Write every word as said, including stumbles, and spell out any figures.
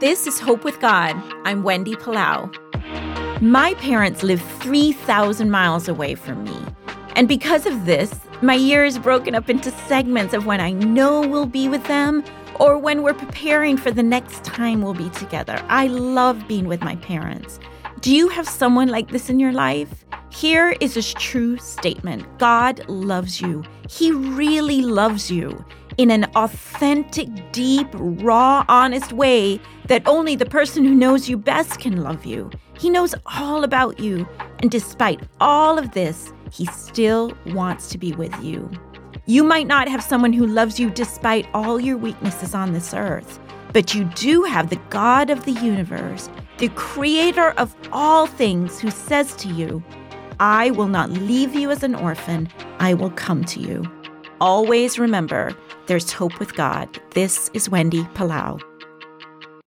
This is Hope with God. I'm Wendy Palau. My parents live three thousand miles away from me. And because of this, my year is broken up into segments of when I know we'll be with them or when we're preparing for the next time we'll be together. I love being with my parents. Do you have someone like this in your life? Here is his true statement. God loves you. He really loves you in an authentic, deep, raw, honest way that only the person who knows you best can love you. He knows all about you. And despite all of this, he still wants to be with you. You might not have someone who loves you despite all your weaknesses on this earth, but you do have the God of the universe, the creator of all things, who says to you, I will not leave you as an orphan. I will come to you. Always remember, there's hope with God. This is Wendy Palau.